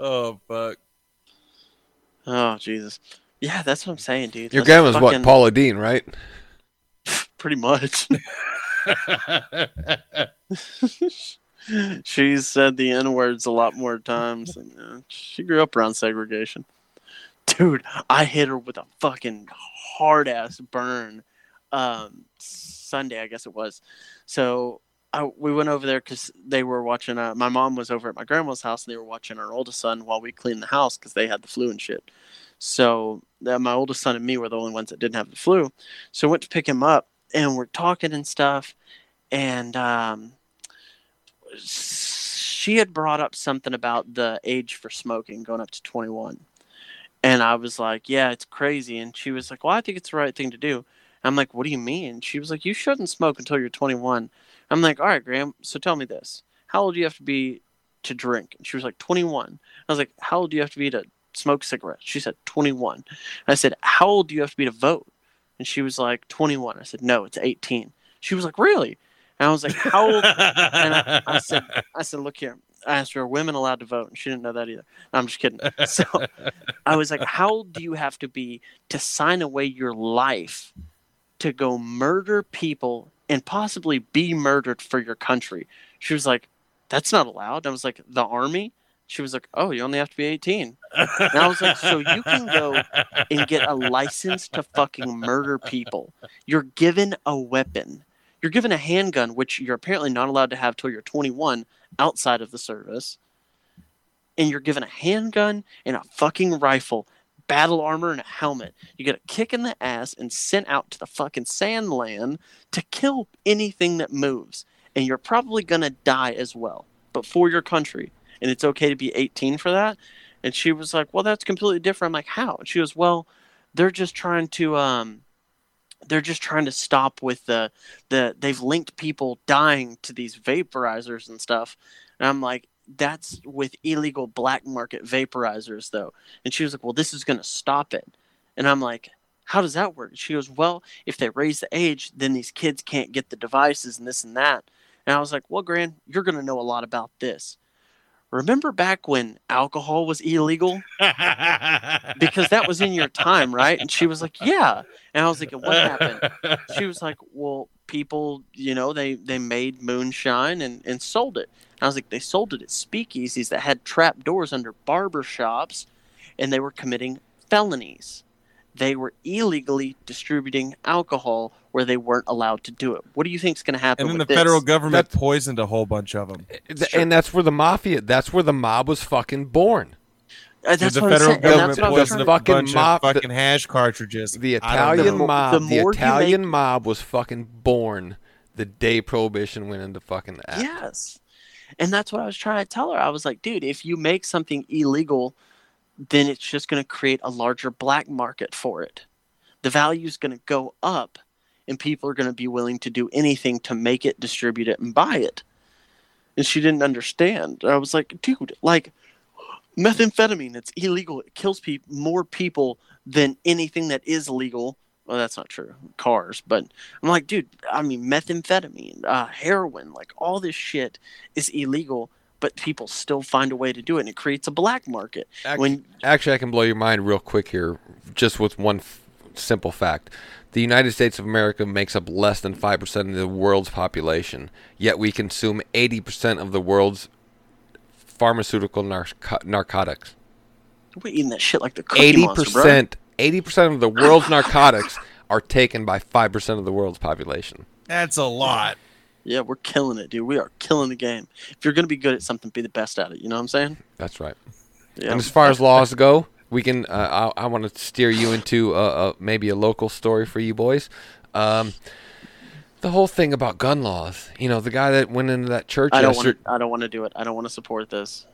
Oh, fuck. Oh, Jesus. Yeah, that's what I'm saying, dude. Your that's grandma's fucking... what, Paula Dean, right? Pretty much. She said the N-words a lot more times. And, uh, she grew up around segregation. Dude, I hit her with a fucking hard-ass burn um, Sunday, I guess it was. So I, we went over there because they were watching. Uh, my mom was over at my grandma's house, and they were watching our oldest son while we cleaned the house because they had the flu and shit. So uh, my oldest son and me were the only ones that didn't have the flu. So I went to pick him up, and we're talking and stuff, and... um she had brought up something about the age for smoking going up to twenty-one. And I was like, yeah, it's crazy. And she was like, well, I think it's the right thing to do. And I'm like, what do you mean? She was like, you shouldn't smoke until you're twenty-one. I'm like, all right, Graham. So tell me this. How old do you have to be to drink? And she was like, twenty-one. I was like, how old do you have to be to smoke cigarettes? She said, twenty-one. And I said, how old do you have to be to vote? And she was like, twenty-one. I said, no, it's eighteen. She was like, really? And I was like, how old? And I, I said, I said, look here. I asked her, are women allowed to vote? And she didn't know that either. No, I'm just kidding. So I was like, how old do you have to be to sign away your life to go murder people and possibly be murdered for your country? She was like, that's not allowed. I was like, the army? She was like, oh, you only have to be eighteen. And I was like, so you can go and get a license to fucking murder people. You're given a weapon. You're given a handgun, which you're apparently not allowed to have till you're twenty-one outside of the service. And you're given a handgun and a fucking rifle, battle armor and a helmet. You get a kick in the ass and sent out to the fucking sand land to kill anything that moves. And you're probably going to die as well, but for your country. And it's okay to be eighteen for that. And she was like, well, that's completely different. I'm like, how? And she goes, well, they're just trying to... um. They're just trying to stop with the the they've linked people dying to these vaporizers and stuff. And I'm like, that's with illegal black market vaporizers though. And she was like, well, this is going to stop it. And I'm like, how does that work? She goes, well, if they raise the age, then these kids can't get the devices and this and that. And I was like, well, Gran, you're going to know a lot about this. Remember back when alcohol was illegal? Because that was in your time, right? And she was like, yeah. And I was like, what happened? She was like, well, people, you know, they, they made moonshine and, and sold it. And I was like, they sold it at speakeasies that had trap doors under barber shops, and they were committing felonies. They were illegally distributing alcohol where they weren't allowed to do it. What do you think is going to happen? And then with the this? Federal government that's, poisoned a whole bunch of them. Th- sure. And that's where the mafia, that's where the mob was fucking born. Uh, that's the what federal I'm government what poisoned a fucking bunch mob, of fucking the, hash cartridges. The Italian mob, the, the Italian make, mob was fucking born the day Prohibition went into fucking act. Yes, and that's what I was trying to tell her. I was like, dude, if you make something illegal, then it's just going to create a larger black market for it. The value is going to go up, and people are going to be willing to do anything to make it, distribute it, and buy it. And she didn't understand. I was like, dude, like methamphetamine, it's illegal. It kills pe- more people than anything that is legal. Well, that's not true. Cars. But I'm like, dude, I mean, methamphetamine, uh, heroin, like all this shit is illegal. But people still find a way to do it, and it creates a black market. Actually, when, actually I can blow your mind real quick here, just with one f- simple fact. The United States of America makes up less than five percent of the world's population, yet we consume eighty percent of the world's pharmaceutical nar- narcotics. We're eating that shit like the Cookie Monster, bro. eighty percent of the world's narcotics are taken by five percent of the world's population. That's a lot. Yeah, we're killing it, dude. We are killing the game. If you're going to be good at something, be the best at it. You know what I'm saying? That's right. Yeah. And as far as laws go, we can. Uh, I, I want to steer you into uh, uh, maybe a local story for you boys. Um, the whole thing about gun laws. You know, the guy that went into that church. I don't yesterday... want. I don't want to do it. I don't want to support this.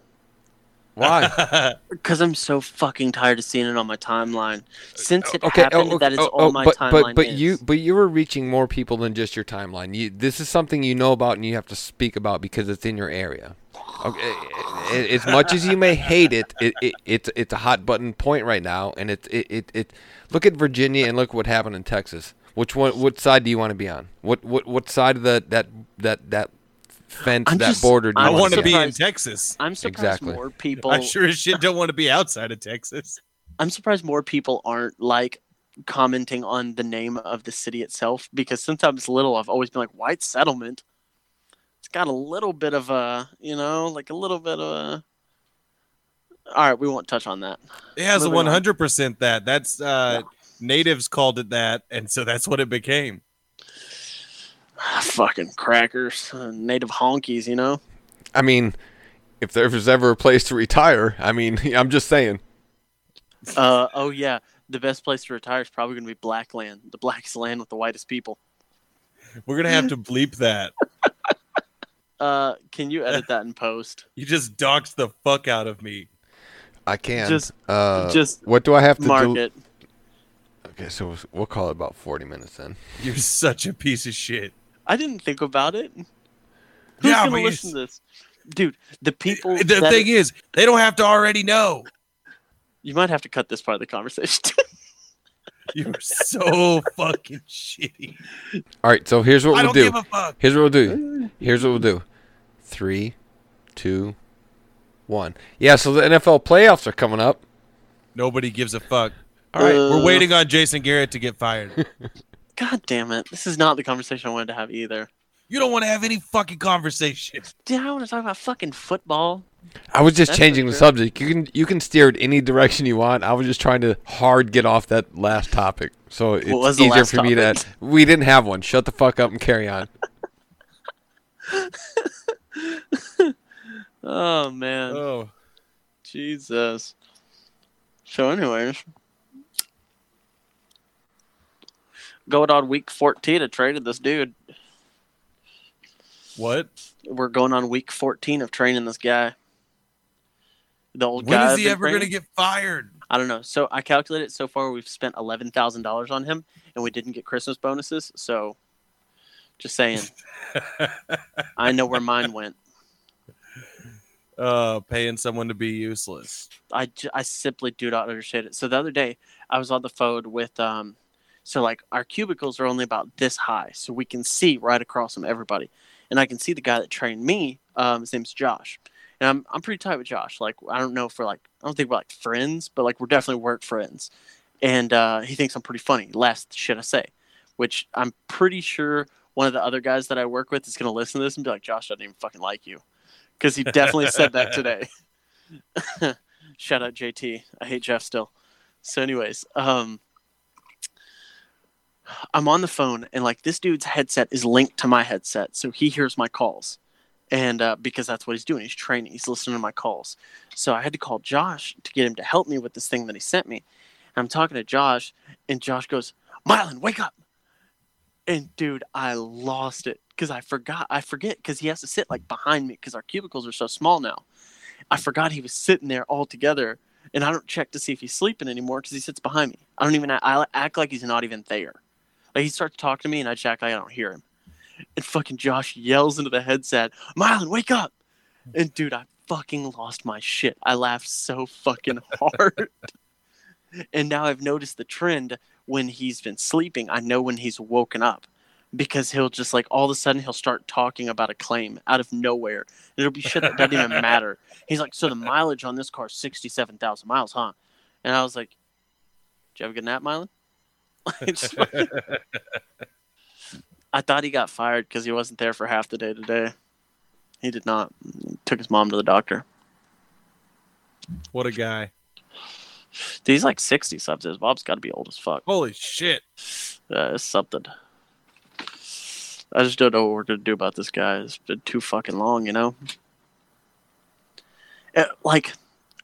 Why? Because I'm so fucking tired of seeing it on my timeline. Since it okay, happened, oh, okay, that is oh, all oh, my but, timeline but, but is. You, but you were reaching more people than just your timeline. You, this is something you know about and you have to speak about because it's in your area. Okay, as much as you may hate it, it, it it's it's a hot button point right now, and it it, it it look at Virginia and look what happened in Texas. Which one? What side do you want to be on? What what what side of the that that that fence I'm that just, border? Do you I want to be in Texas. I'm surprised exactly. more people. I sure as shit don't want to be outside of Texas. I'm surprised more people aren't like commenting on the name of the city itself, because since I was little, I've always been like white settlement. Got a little bit of a, you know, like a little bit of a... All right, we won't touch on that. It has Moving a one hundred percent on. that. That's uh, yeah. Natives called it that, and so that's what it became. Fucking crackers. Uh, native honkies, you know? I mean, if there was ever a place to retire, I mean, I'm just saying. Uh, oh, yeah. The best place to retire is probably going to be black land. The blackest land with the whitest people. We're going to have to bleep that. Uh, can you edit that in post? You just doxed the fuck out of me. I can. Just, uh, just what do I have to mark do? It. Okay, so we'll call it about forty minutes then. You're such a piece of shit. I didn't think about it. Who's yeah, gonna listen to this, dude? The people. The thing it, is, they don't have to already know. You might have to cut this part of the conversation. You're so fucking shitty. All right, so here's what I we'll do. I don't give a fuck. Here's what we'll do. Here's what we'll do. Three, two, one. Yeah, so the N F L playoffs are coming up. Nobody gives a fuck. All right, uh, we're waiting on Jason Garrett to get fired. God damn it. This is not the conversation I wanted to have either. You don't want to have any fucking conversation. Dude, I want to talk about fucking football. I was just That's changing the subject. You can you can steer it any direction you want. I was just trying to hard get off that last topic. So it's what was the easier last for topic? me to... We didn't have one. Shut the fuck up and carry on. Oh, man. Oh. Jesus. So anyways... Going on week fourteen, I traded this dude. What? We're going on week fourteen of training this guy. The old when guy. When is he ever going to get fired? I don't know. So I calculated so far we've spent eleven thousand dollars on him, and we didn't get Christmas bonuses. So just saying. I know where mine went. Uh, paying someone to be useless. I, j- I simply do not understand it. So the other day, I was on the phone with... um. So like our cubicles are only about this high, so we can see right across from everybody. And I can see the guy that trained me. Um, his name's Josh, and I'm I'm pretty tight with Josh. Like I don't know if we're like I don't think we're like friends, but like we're definitely work friends. And uh, he thinks I'm pretty funny. Last shit I say, which I'm pretty sure one of the other guys that I work with is gonna listen to this and be like, Josh doesn't even fucking like you, because he definitely said that today. Shout out J T. I hate Jeff still. So anyways, um. I'm on the phone, and like this dude's headset is linked to my headset, so he hears my calls, and uh, because that's what he's doing, he's training, he's listening to my calls. So I had to call Josh to get him to help me with this thing that he sent me. And I'm talking to Josh, and Josh goes, "Mylon, wake up!" And dude, I lost it because I forgot. I forget because he has to sit like behind me because our cubicles are so small now. I forgot he was sitting there all together, and I don't check to see if he's sleeping anymore because he sits behind me. I don't even I act like he's not even there. Like, he starts to talk to me, and I just act like I don't hear him. And fucking Josh yells into the headset, "Mylon, wake up!" And, dude, I fucking lost my shit. I laughed so fucking hard. And now I've noticed the trend when he's been sleeping. I know when he's woken up. Because he'll just, like, all of a sudden, he'll start talking about a claim out of nowhere. It'll be shit that doesn't even matter. He's like, "So the mileage on this car is sixty-seven thousand miles, huh?" And I was like, "Did you have a good nap, Mylon?" It's funny. I thought he got fired because he wasn't there for half the day today. He did not. He took his mom to the doctor. What a guy. Dude, he's like sixty subs. His mom's got to be old as fuck. Holy shit. Uh, it's something. I just don't know what we're going to do about this guy. It's been too fucking long, you know? Uh, like,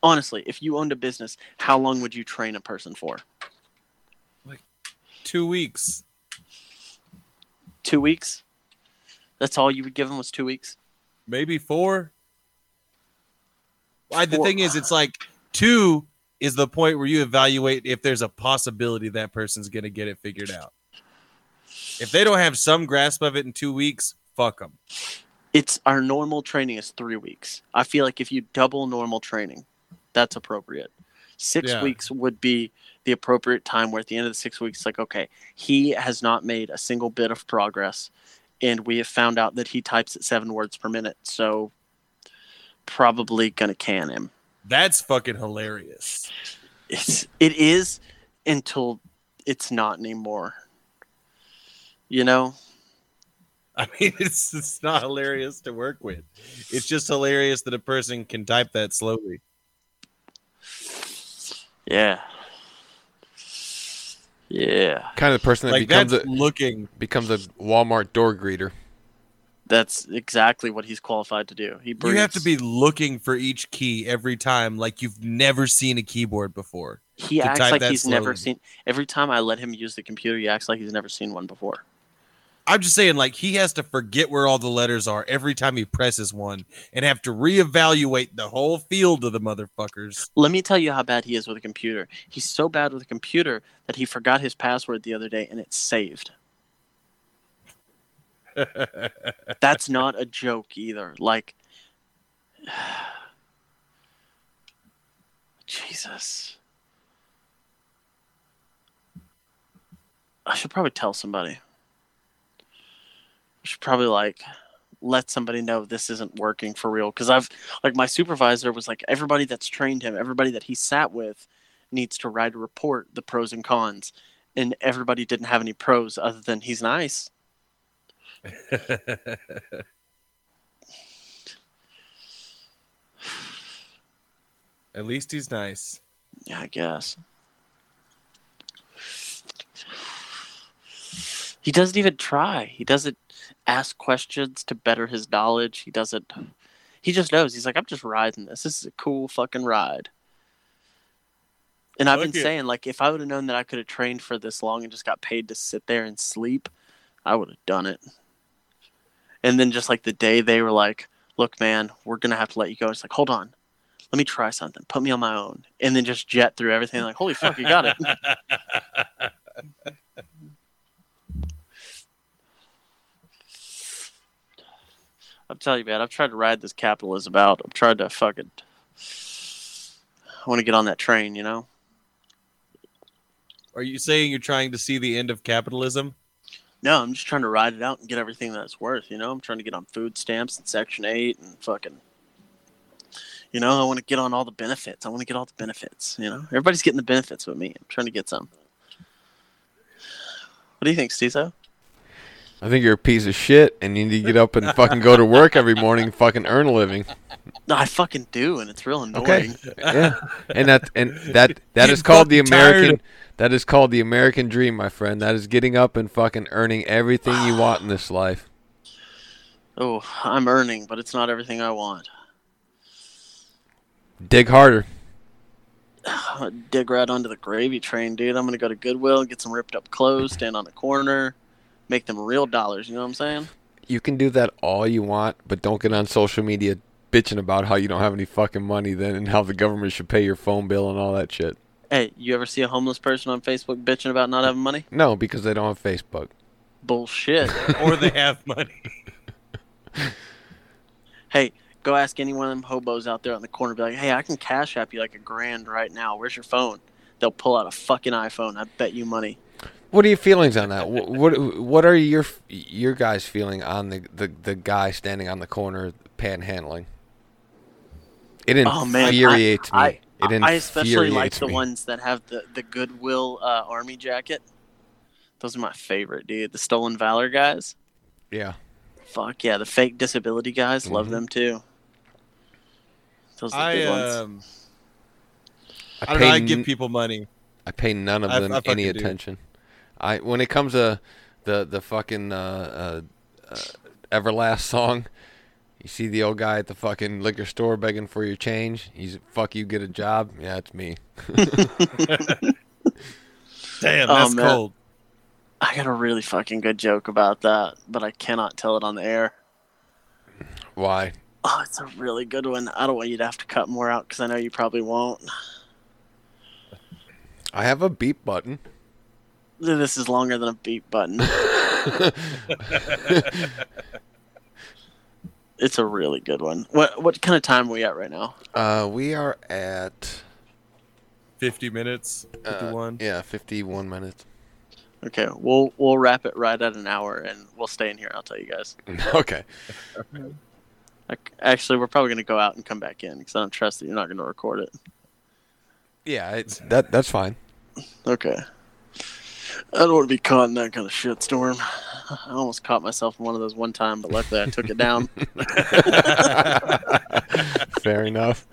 honestly, if you owned a business, how long would you train a person for? Like, two weeks. Two weeks? That's all you would give them was two weeks? Maybe four. four. I, the thing is, it's like two is the point where you evaluate if there's a possibility that person's going to get it figured out. If they don't have some grasp of it in two weeks, fuck them. It's our normal training is three weeks. I feel like if you double normal training, that's appropriate. Six yeah. weeks would be the appropriate time where at the end of the six weeks, it's like, okay, he has not made a single bit of progress. And we have found out that he types at seven words per minute. So probably going to can him. That's fucking hilarious. It's, it is until it's not anymore. You know, I mean, it's it's not hilarious to work with. It's just hilarious that a person can type that slowly. Yeah, yeah. Kind of the person that like becomes a looking becomes a Walmart door greeter. That's exactly what he's qualified to do. He brings... You have to be looking for each key every time, like you've never seen a keyboard before. He acts like he's slowly. never seen. Every time I let him use the computer, he acts like he's never seen one before. I'm just saying, like, he has to forget where all the letters are every time he presses one and have to reevaluate the whole field of the motherfuckers. Let me tell you how bad he is with a computer. He's so bad with a computer that he forgot his password the other day and it's saved. That's not a joke either. Like, Jesus. I should probably tell somebody. Should probably like let somebody know this isn't working for real, because I've like my supervisor was like, everybody that's trained him, everybody that he sat with needs to write a report, the pros and cons, and everybody didn't have any pros other than he's nice. At least he's nice. Yeah, I guess. He doesn't even try. He doesn't ask questions to better his knowledge. He doesn't. He just knows. He's like, I'm just riding this. This is a cool fucking ride. And I've Look been it. saying, like, if I would have known that I could have trained for this long and just got paid to sit there and sleep, I would have done it. And then just like the day they were like, look, man, we're going to have to let you go. It's like, hold on. Let me try something. Put me on my own. And then just jet through everything. Like, holy fuck, you got it. I'm telling you, man, I've tried to ride this capitalism out. I'm trying to fucking... I want to get on that train, you know? Are you saying you're trying to see the end of capitalism? No, I'm just trying to ride it out and get everything that it's worth, you know? I'm trying to get on food stamps and Section eight and fucking... You know, I want to get on all the benefits. I want to get all the benefits, you know? Everybody's getting the benefits but me. I'm trying to get some. What do you think, Ciso? I think you're a piece of shit, and you need to get up and fucking go to work every morning and fucking earn a living. No, I fucking do, and it's real annoying. Okay. Yeah, and that and that that is called the American. That is called the American dream, my friend. That is getting up and fucking earning everything you want in this life. Oh, I'm earning, but it's not everything I want. Dig harder. Dig right onto the gravy train, dude. I'm gonna go to Goodwill and get some ripped up clothes, stand on a corner. Make them real dollars, you know what I'm saying? You can do that all you want, but don't get on social media bitching about how you don't have any fucking money then and how the government should pay your phone bill and all that shit. Hey, you ever see a homeless person on Facebook bitching about not having money? No, because they don't have Facebook. Bullshit. Or they have money. Hey, go ask any one of them hobos out there on the corner. Be like, hey, I can cash app you like a grand right now. Where's your phone? They'll pull out a fucking iPhone. I bet you money. What are your feelings on that? What what, what are your your guys' feeling on the, the, the guy standing on the corner panhandling? It infuriates oh, man. I, me. I, it infuriates I especially like me. the ones that have the the Goodwill uh, army jacket. Those are my favorite, dude. The Stolen Valor guys. Yeah. Fuck yeah. The fake disability guys. Mm-hmm. Love them too. Those are the I, good um, ones. I, I don't know. I give people money. I pay none of them I, I any attention. Do. I when it comes to the the fucking uh, uh, uh, Everlast song, you see the old guy at the fucking liquor store begging for your change. He's fuck you, get a job. Yeah, it's me. Damn, that's oh, cold. I got a really fucking good joke about that, but I cannot tell it on the air. Why? Oh, it's a really good one. I don't want you to have to cut more out because I know you probably won't. I have a beep button. This is longer than a beep button. It's a really good one. What what kind of time are we at right now? Uh, we are at fifty minutes. Fifty-one. Uh, yeah, fifty-one minutes. Okay, we'll we'll wrap it right at an hour, and we'll stay in here. I'll tell you guys. Okay. Actually, we're probably going to go out and come back in because I don't trust that you're not going to record it. Yeah, it's that that's fine. Okay. I don't want to be caught in that kind of shit storm. I almost caught myself in one of those one time, but luckily I took it down. Fair enough.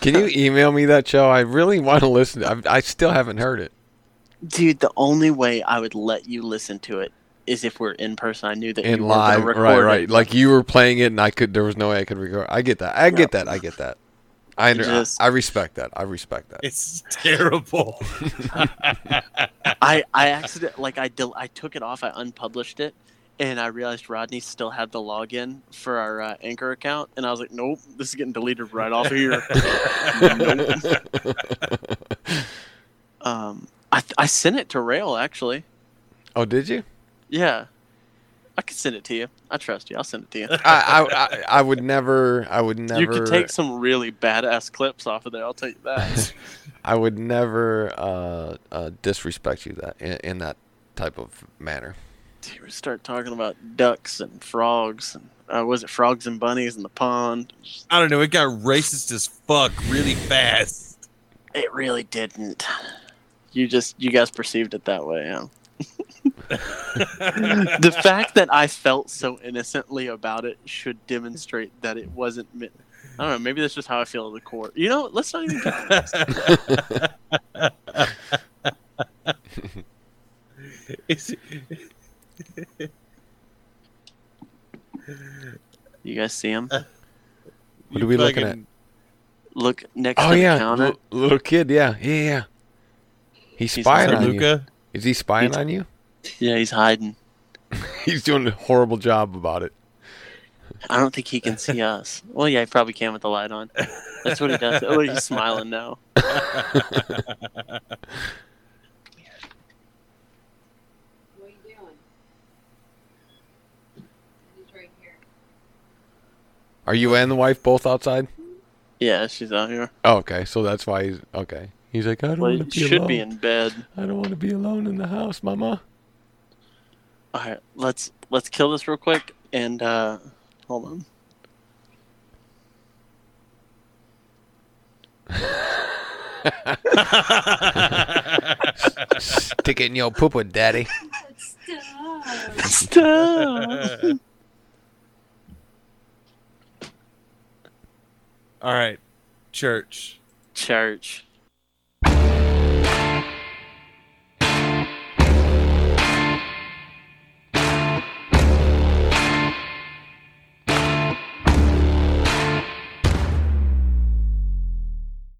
Can you email me that show? I really want to listen. I, I still haven't heard it. Dude, the only way I would let you listen to it is if we're in person. I knew that in you were going to record right, right. it. Like you were playing it and I could. There was no way I could record. I get that. I get no. that. I get that. I, under, just, I I respect that. I respect that. It's terrible. I I accident like I del- I took it off. I unpublished it, and I realized Rodney still had the login for our uh, Anchor account, and I was like, nope, this is getting deleted right off of here. um, I I sent it to Rail actually. Oh, did you? Yeah. I could send it to you. I trust you. I'll send it to you. I, I I would never. I would never. You could take some really badass clips off of there. I'll tell you that. I would never uh, uh, disrespect you that in, in that type of manner. Dude, we start talking about ducks and frogs and uh, was it frogs and bunnies in the pond? I don't know. It got racist as fuck really fast. It really didn't. You just you guys perceived it that way, huh? The fact that I felt so innocently about it should demonstrate that it wasn't meant. I don't know. Maybe that's just how I feel at the core. You know, let's not even talk about this. You guys see him? Uh, what are we looking at? Look next oh, to yeah. the counter. L- little kid, yeah. Yeah, yeah. He's spying on Luca. You. Is he spying he's, on you? Yeah, he's hiding. He's doing a horrible job about it. I don't think he can see us. Well, yeah, he probably can with the light on. That's what he does. Oh, he's smiling now. What are you doing? He's right here. Are you and the wife both outside? Yeah, she's out here. Oh, okay. So that's why he's... Okay. He's like, I don't well, want to be should alone. Be in bed. I don't want to be alone in the house, Mama. All right, let's let's kill this real quick and uh, hold on. Stick it in your pooper, Daddy. Stop. Stop. All right, church. Church.